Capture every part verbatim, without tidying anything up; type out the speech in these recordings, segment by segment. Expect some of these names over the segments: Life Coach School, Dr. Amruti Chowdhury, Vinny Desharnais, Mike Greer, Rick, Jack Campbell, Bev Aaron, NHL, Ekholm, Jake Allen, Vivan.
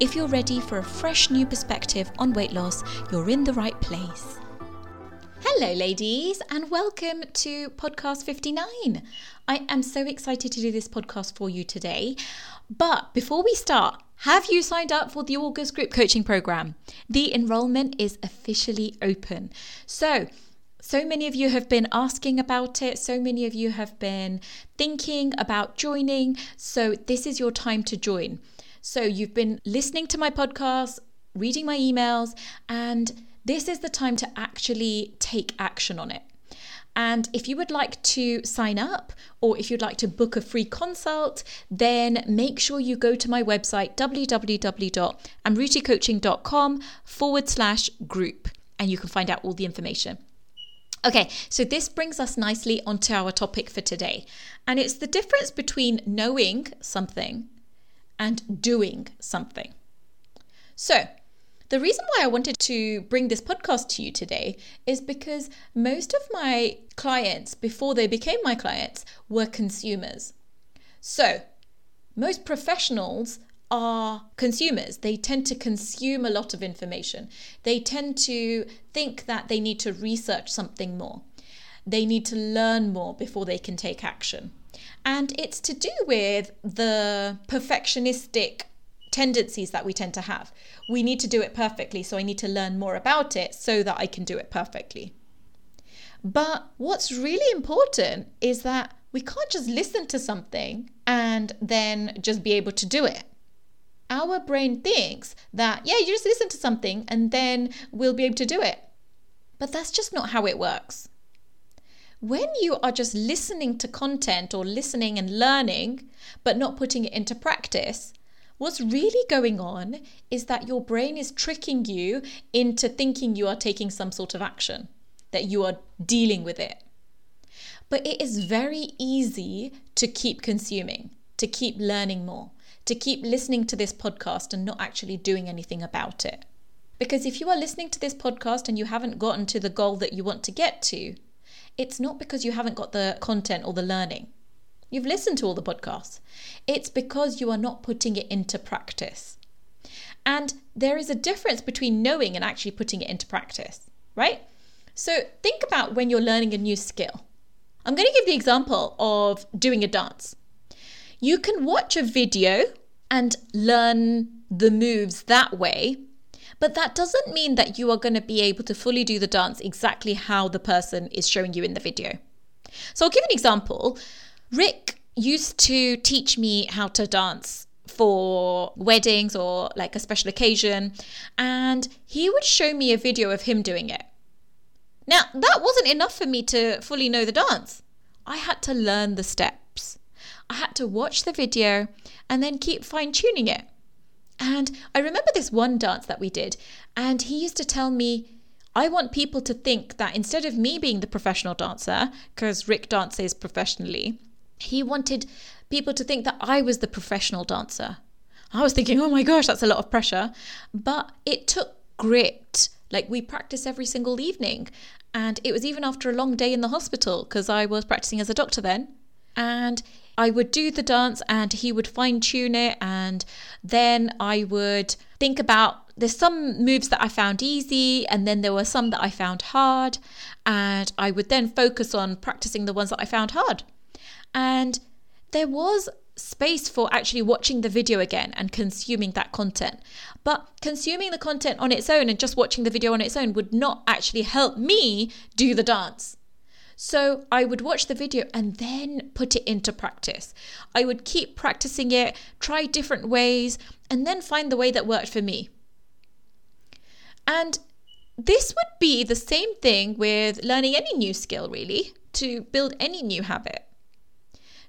If you're ready for a fresh new perspective on weight loss, you're in the right place. Hello ladies and welcome to podcast fifty-nine. I am so excited to do this podcast for you today. But before we start, have you signed up for the August group coaching program? The enrollment is officially open. So, so many of you have been asking about it. So many of you have been thinking about joining. So this is your time to join. So you've been listening to my podcast, reading my emails, and this is the time to actually take action on it. And if you would like to sign up, or if you'd like to book a free consult, then make sure you go to my website, www.amruticoaching.com forward slash group, and you can find out all the information. Okay, so this brings us nicely onto our topic for today. And it's the difference between knowing something and doing something. So, the reason why I wanted to bring this podcast to you today is because most of my clients, before they became my clients, were consumers. So, most professionals are consumers. They tend to consume a lot of information. They tend to think that they need to research something more. They need to learn more before they can take action. And it's to do with the perfectionistic tendencies that we tend to have. We need to do it perfectly, so I need to learn more about it so that I can do it perfectly. But what's really important is that we can't just listen to something and then just be able to do it. Our brain thinks that, yeah, you just listen to something and then we'll be able to do it. But that's just not how it works. When you are just listening to content or listening and learning, but not putting it into practice, what's really going on is that your brain is tricking you into thinking you are taking some sort of action, that you are dealing with it. But it is very easy to keep consuming, to keep learning more, to keep listening to this podcast and not actually doing anything about it. Because if you are listening to this podcast and you haven't gotten to the goal that you want to get to, it's not because you haven't got the content or the learning. You've listened to all the podcasts. It's because you are not putting it into practice. And there is a difference between knowing and actually putting it into practice, right? So think about when you're learning a new skill. I'm going to give the example of doing a dance. You can watch a video and learn the moves that way, but that doesn't mean that you are going to be able to fully do the dance exactly how the person is showing you in the video. So I'll give an example. Rick used to teach me how to dance for weddings or like a special occasion, and he would show me a video of him doing it. Now, that wasn't enough for me to fully know the dance. I had to learn the steps. I had to watch the video and then keep fine-tuning it. And I remember this one dance that we did, and he used to tell me, I want people to think that instead of me being the professional dancer, because Rick dances professionally, he wanted people to think that I was the professional dancer. I was thinking, oh my gosh, that's a lot of pressure. But it took grit. Like, we practice every single evening. And it was even after a long day in the hospital, because I was practicing as a doctor then. And I would do the dance and he would fine tune it. And then I would think about, there's some moves that I found easy, and then there were some that I found hard, and I would then focus on practicing the ones that I found hard. And there was space for actually watching the video again and consuming that content. But consuming the content on its own and just watching the video on its own would not actually help me do the dance. So I would watch the video and then put it into practice. I would keep practicing it, try different ways, and then find the way that worked for me. And this would be the same thing with learning any new skill, really, to build any new habit.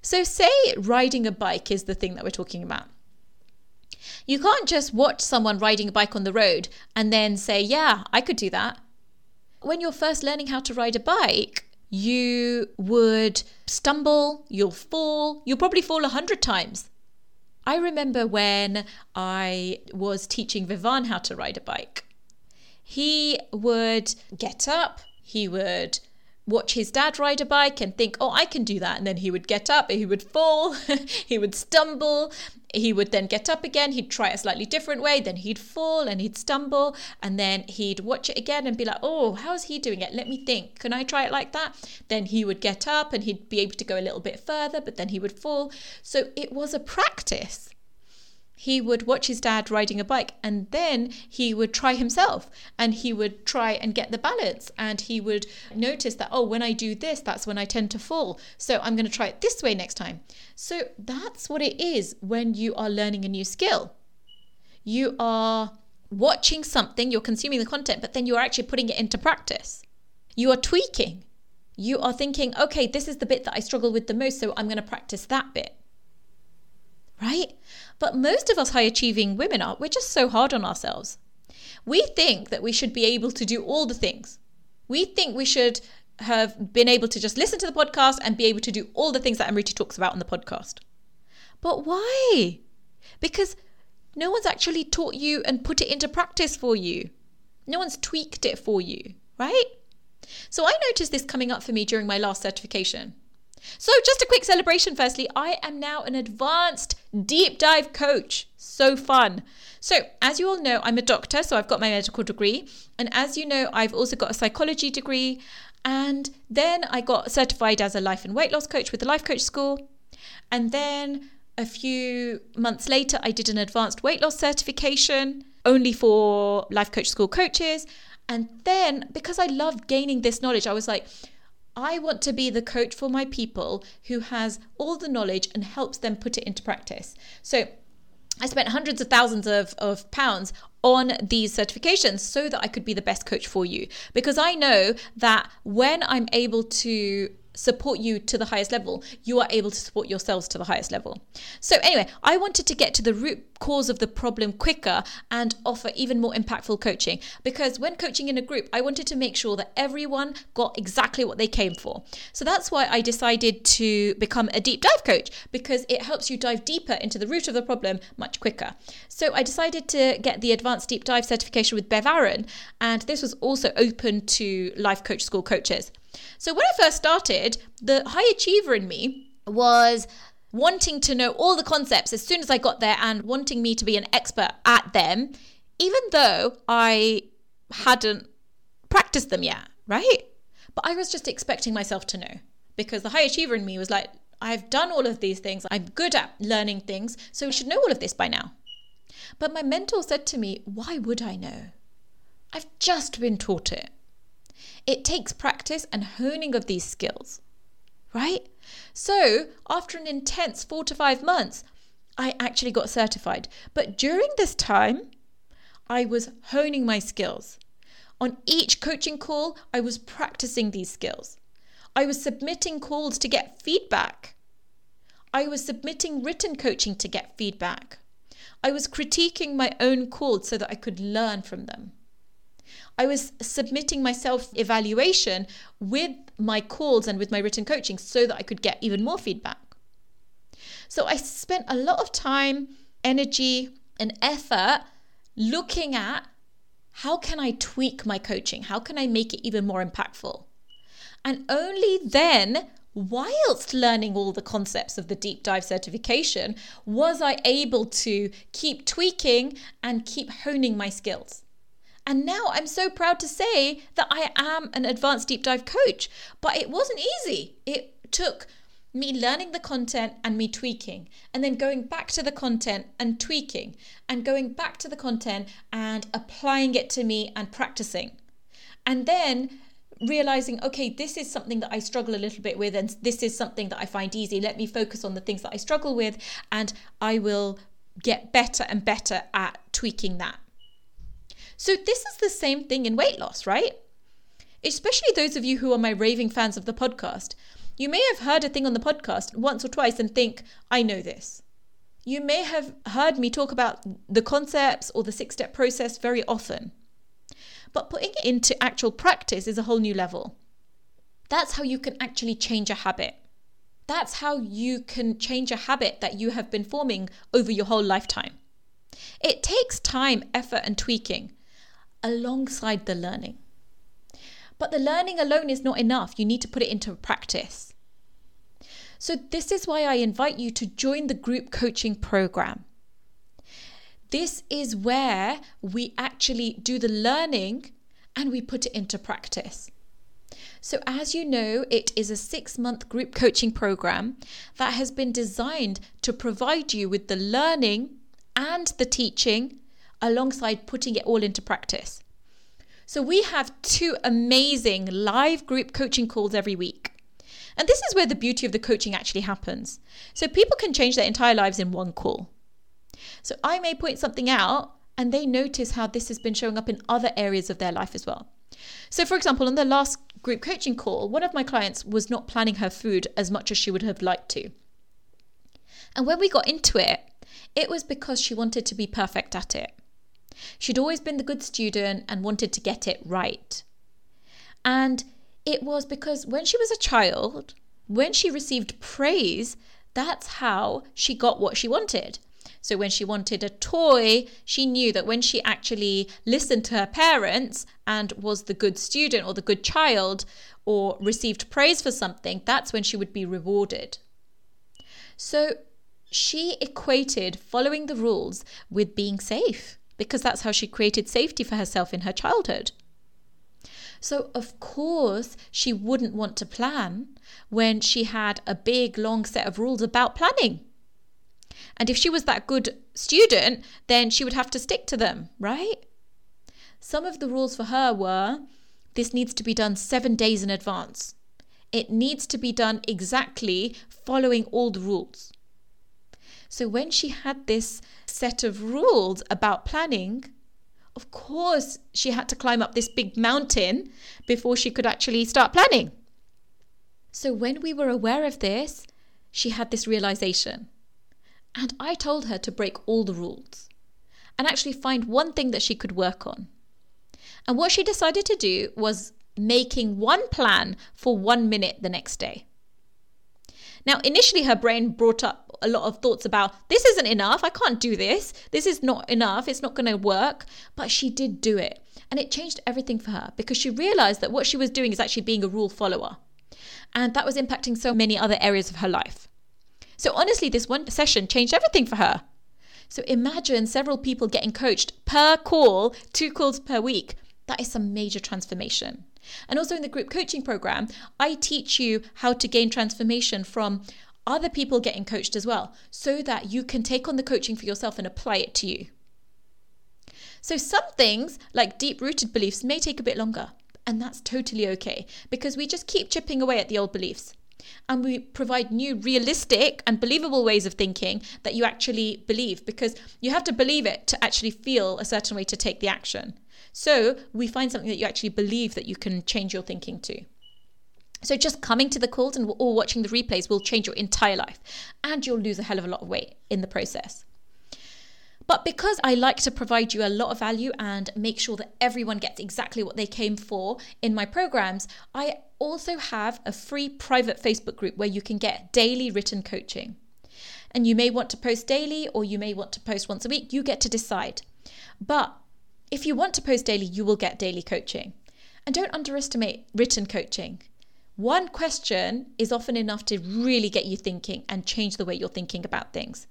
So say riding a bike is the thing that we're talking about. You can't just watch someone riding a bike on the road and then say, yeah, I could do that. When you're first learning how to ride a bike, you would stumble, you'll fall, you'll probably fall a hundred times. I remember when I was teaching Vivan how to ride a bike, he would get up, he would watch his dad ride a bike and think, oh, I can do that. And then he would get up, he would fall, he would stumble, he would then get up again, he'd try a slightly different way, then he'd fall and he'd stumble, and then he'd watch it again and be like, oh, how is he doing it? Let me think, can I try it like that? Then he would get up and he'd be able to go a little bit further, but then he would fall. So it was a practice. He would watch his dad riding a bike and then he would try himself and he would try and get the balance, and he would notice that, oh, when I do this, that's when I tend to fall. So I'm going to try it this way next time. So that's what it is when you are learning a new skill. You are watching something, you're consuming the content, but then you are actually putting it into practice. You are tweaking. You are thinking, okay, this is the bit that I struggle with the most, so I'm going to practice that bit. Right? But most of us high achieving women are, we're just so hard on ourselves. We think that we should be able to do all the things. We think we should have been able to just listen to the podcast and be able to do all the things that Amruti talks about on the podcast. But why? Because no one's actually taught you and put it into practice for you. No one's tweaked it for you, right? So I noticed this coming up for me during my last certification. So just a quick celebration firstly, I am now an advanced deep dive coach. So fun. So as you all know, I'm a doctor, so I've got my medical degree. And as you know, I've also got a psychology degree. And then I got certified as a life and weight loss coach with the Life Coach School. And then a few months later, I did an advanced weight loss certification only for Life Coach School coaches. And then because I loved gaining this knowledge, I was like, I want to be the coach for my people who has all the knowledge and helps them put it into practice. So I spent hundreds of thousands of, of pounds on these certifications so that I could be the best coach for you. Because I know that when I'm able to support you to the highest level, you are able to support yourselves to the highest level. So anyway, I wanted to get to the root cause of the problem quicker and offer even more impactful coaching, because when coaching in a group, I wanted to make sure that everyone got exactly what they came for. So that's why I decided to become a deep dive coach, because it helps you dive deeper into the root of the problem much quicker. So I decided to get the advanced deep dive certification with Bev Aaron, and this was also open to Life Coach School coaches. So when I first started, the high achiever in me was wanting to know all the concepts as soon as I got there and wanting me to be an expert at them, even though I hadn't practiced them yet, right? But I was just expecting myself to know, because the high achiever in me was like, I've done all of these things, I'm good at learning things, so I should know all of this by now. But my mentor said to me, why would I know? I've just been taught it. It takes practice and honing of these skills, right? So after an intense four to five months, I actually got certified. But during this time, I was honing my skills. On each coaching call, I was practicing these skills. I was submitting calls to get feedback. I was submitting written coaching to get feedback. I was critiquing my own calls so that I could learn from them. I was submitting my self-evaluation with my calls and with my written coaching so that I could get even more feedback. So I spent a lot of time, energy, and effort looking at how can I tweak my coaching? How can I make it even more impactful? And only then, whilst learning all the concepts of the deep dive certification, was I able to keep tweaking and keep honing my skills. And now I'm so proud to say that I am an advanced deep dive coach, but it wasn't easy. It took me learning the content and me tweaking, and then going back to the content and tweaking, and going back to the content and applying it to me and practicing. And then realizing, okay, this is something that I struggle a little bit with, and this is something that I find easy. Let me focus on the things that I struggle with, and I will get better and better at tweaking that. So this is the same thing in weight loss, right? Especially those of you who are my raving fans of the podcast. You may have heard a thing on the podcast once or twice and think, I know this. You may have heard me talk about the concepts or the six-step process very often, but putting it into actual practice is a whole new level. That's how you can actually change a habit. That's how you can change a habit that you have been forming over your whole lifetime. It takes time, effort, and tweaking alongside the learning. But the learning alone is not enough. You need to put it into practice. So this is why I invite you to join the group coaching program. This is where we actually do the learning and we put it into practice. So as you know, it is a six-month group coaching program that has been designed to provide you with the learning and the teaching alongside putting it all into practice. So we have two amazing live group coaching calls every week. And this is where the beauty of the coaching actually happens. So people can change their entire lives in one call. So I may point something out and they notice how this has been showing up in other areas of their life as well. So for example, on the last group coaching call, one of my clients was not planning her food as much as she would have liked to. And when we got into it, it was because she wanted to be perfect at it. She'd always been the good student and wanted to get it right. And it was because when she was a child, when she received praise, that's how she got what she wanted. So when she wanted a toy, she knew that when she actually listened to her parents and was the good student or the good child or received praise for something, that's when she would be rewarded. So she equated following the rules with being safe because that's how she created safety for herself in her childhood. So of course she wouldn't want to plan when she had a big long set of rules about planning. And if she was that good student, then she would have to stick to them, right? Some of the rules for her were, this needs to be done seven days in advance. It needs to be done exactly following all the rules. So when she had this set of rules about planning, of course she had to climb up this big mountain before she could actually start planning. So when we were aware of this, she had this realization. And I told her to break all the rules and actually find one thing that she could work on. And what she decided to do was making one plan for one minute the next day. Now, initially, her brain brought up a lot of thoughts about, this isn't enough, I can't do this, this is not enough, it's not going to work. But she did do it. And it changed everything for her because she realized that what she was doing is actually being a rule follower. And that was impacting so many other areas of her life. So honestly, this one session changed everything for her. So imagine several people getting coached per call, two calls per week. That is some major transformation. And also in the group coaching program, I teach you how to gain transformation from other people getting coached as well, so that you can take on the coaching for yourself and apply it to you. So some things like deep-rooted beliefs may take a bit longer, and that's totally okay because we just keep chipping away at the old beliefs. And we provide new realistic and believable ways of thinking that you actually believe, because you have to believe it to actually feel a certain way to take the action. So we find something that you actually believe that you can change your thinking to. So just coming to the calls and or watching the replays will change your entire life, and you'll lose a hell of a lot of weight in the process. But because I like to provide you a lot of value and make sure that everyone gets exactly what they came for in my programs, I also have a free private Facebook group where you can get daily written coaching. And you may want to post daily or you may want to post once a week. You get to decide. But if you want to post daily, you will get daily coaching. And don't underestimate written coaching. One question is often enough to really get you thinking and change the way you're thinking about things.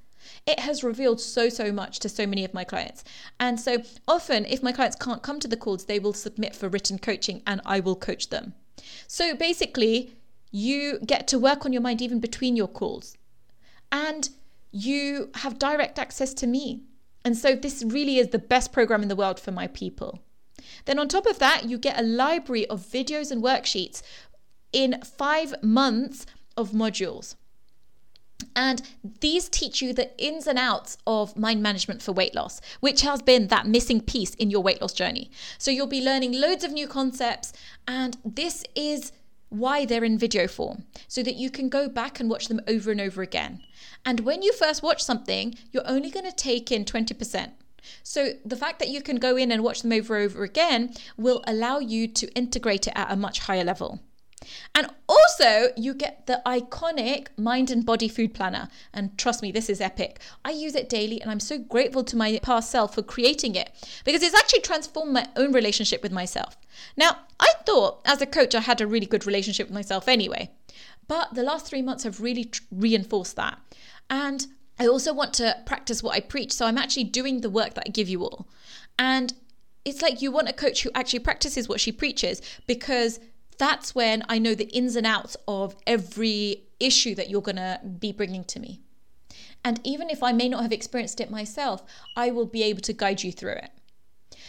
It has revealed so, so much to so many of my clients. And so often if my clients can't come to the calls, they will submit for written coaching and I will coach them. So basically you get to work on your mind even between your calls and you have direct access to me. And so this really is the best program in the world for my people. Then on top of that, you get a library of videos and worksheets in five months of modules. And these teach you the ins and outs of mind management for weight loss, which has been that missing piece in your weight loss journey. So you'll be learning loads of new concepts, and this is why they're in video form, so that you can go back and watch them over and over again. And when you first watch something, you're only going to take in twenty percent. So the fact that you can go in and watch them over and over again will allow you to integrate it at a much higher level. And also you get the iconic mind and body food planner. And trust me, this is epic. I use it daily and I'm so grateful to my past self for creating it, because it's actually transformed my own relationship with myself. Now, I thought as a coach, I had a really good relationship with myself anyway, but the last three months have really tr- reinforced that. And I also want to practice what I preach. So I'm actually doing the work that I give you all. And it's like, you want a coach who actually practices what she preaches, because that's when I know the ins and outs of every issue that you're going to be bringing to me. And even if I may not have experienced it myself, I will be able to guide you through it.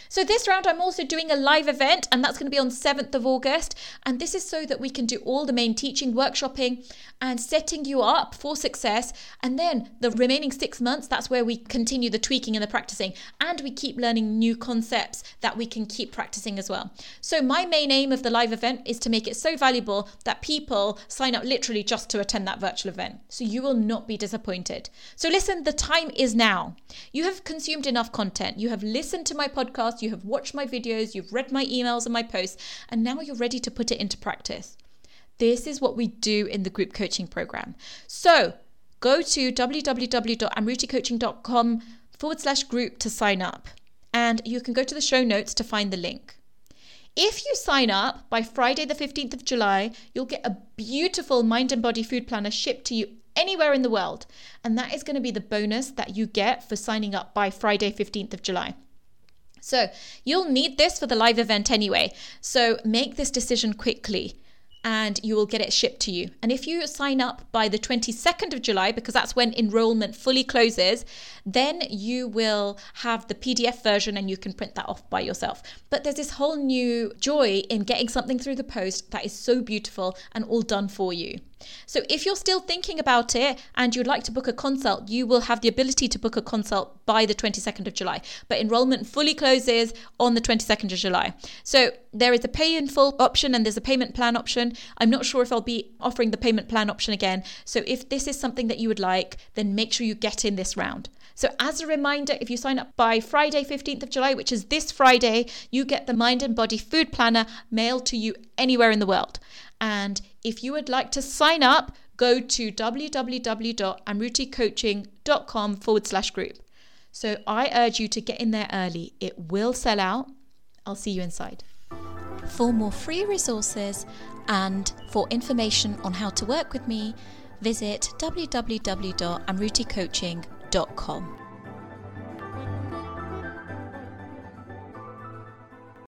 So this round, I'm also doing a live event, and that's going to be on seventh of August. And this is so that we can do all the main teaching, workshopping, and setting you up for success. And then the remaining six months, that's where we continue the tweaking and the practicing. And we keep learning new concepts that we can keep practicing as well. So my main aim of the live event is to make it so valuable that people sign up literally just to attend that virtual event. So you will not be disappointed. So listen, the time is now. You have consumed enough content. You have listened to my podcast. You have watched my videos, you've read my emails and my posts, and now you're ready to put it into practice. This is what we do in the group coaching program. So go to www.amruticoaching.com forward slash group to sign up. And you can go to the show notes to find the link. If you sign up by Friday, the fifteenth of July, you'll get a beautiful mind and body food planner shipped to you anywhere in the world. And that is going to be the bonus that you get for signing up by Friday, fifteenth of July. So you'll need this for the live event anyway. So make this decision quickly and you will get it shipped to you. And if you sign up by the twenty-second of July, because that's when enrollment fully closes, then you will have the P D F version and you can print that off by yourself. But there's this whole new joy in getting something through the post that is so beautiful and all done for you. So if you're still thinking about it and you'd like to book a consult, you will have the ability to book a consult by the twenty-second of July. But enrollment fully closes on the twenty-second of July. So there is a pay in full option and there's a payment plan option. I'm not sure if I'll be offering the payment plan option again. So if this is something that you would like, then make sure you get in this round. So as a reminder, if you sign up by Friday, fifteenth of July, which is this Friday, you get the Mind and Body Food Planner mailed to you anywhere in the world. And if you would like to sign up, go to www.amruticoaching.com forward slash group. So I urge you to get in there early. It will sell out. I'll see you inside. For more free resources and for information on how to work with me, visit www dot amruti coaching dot com.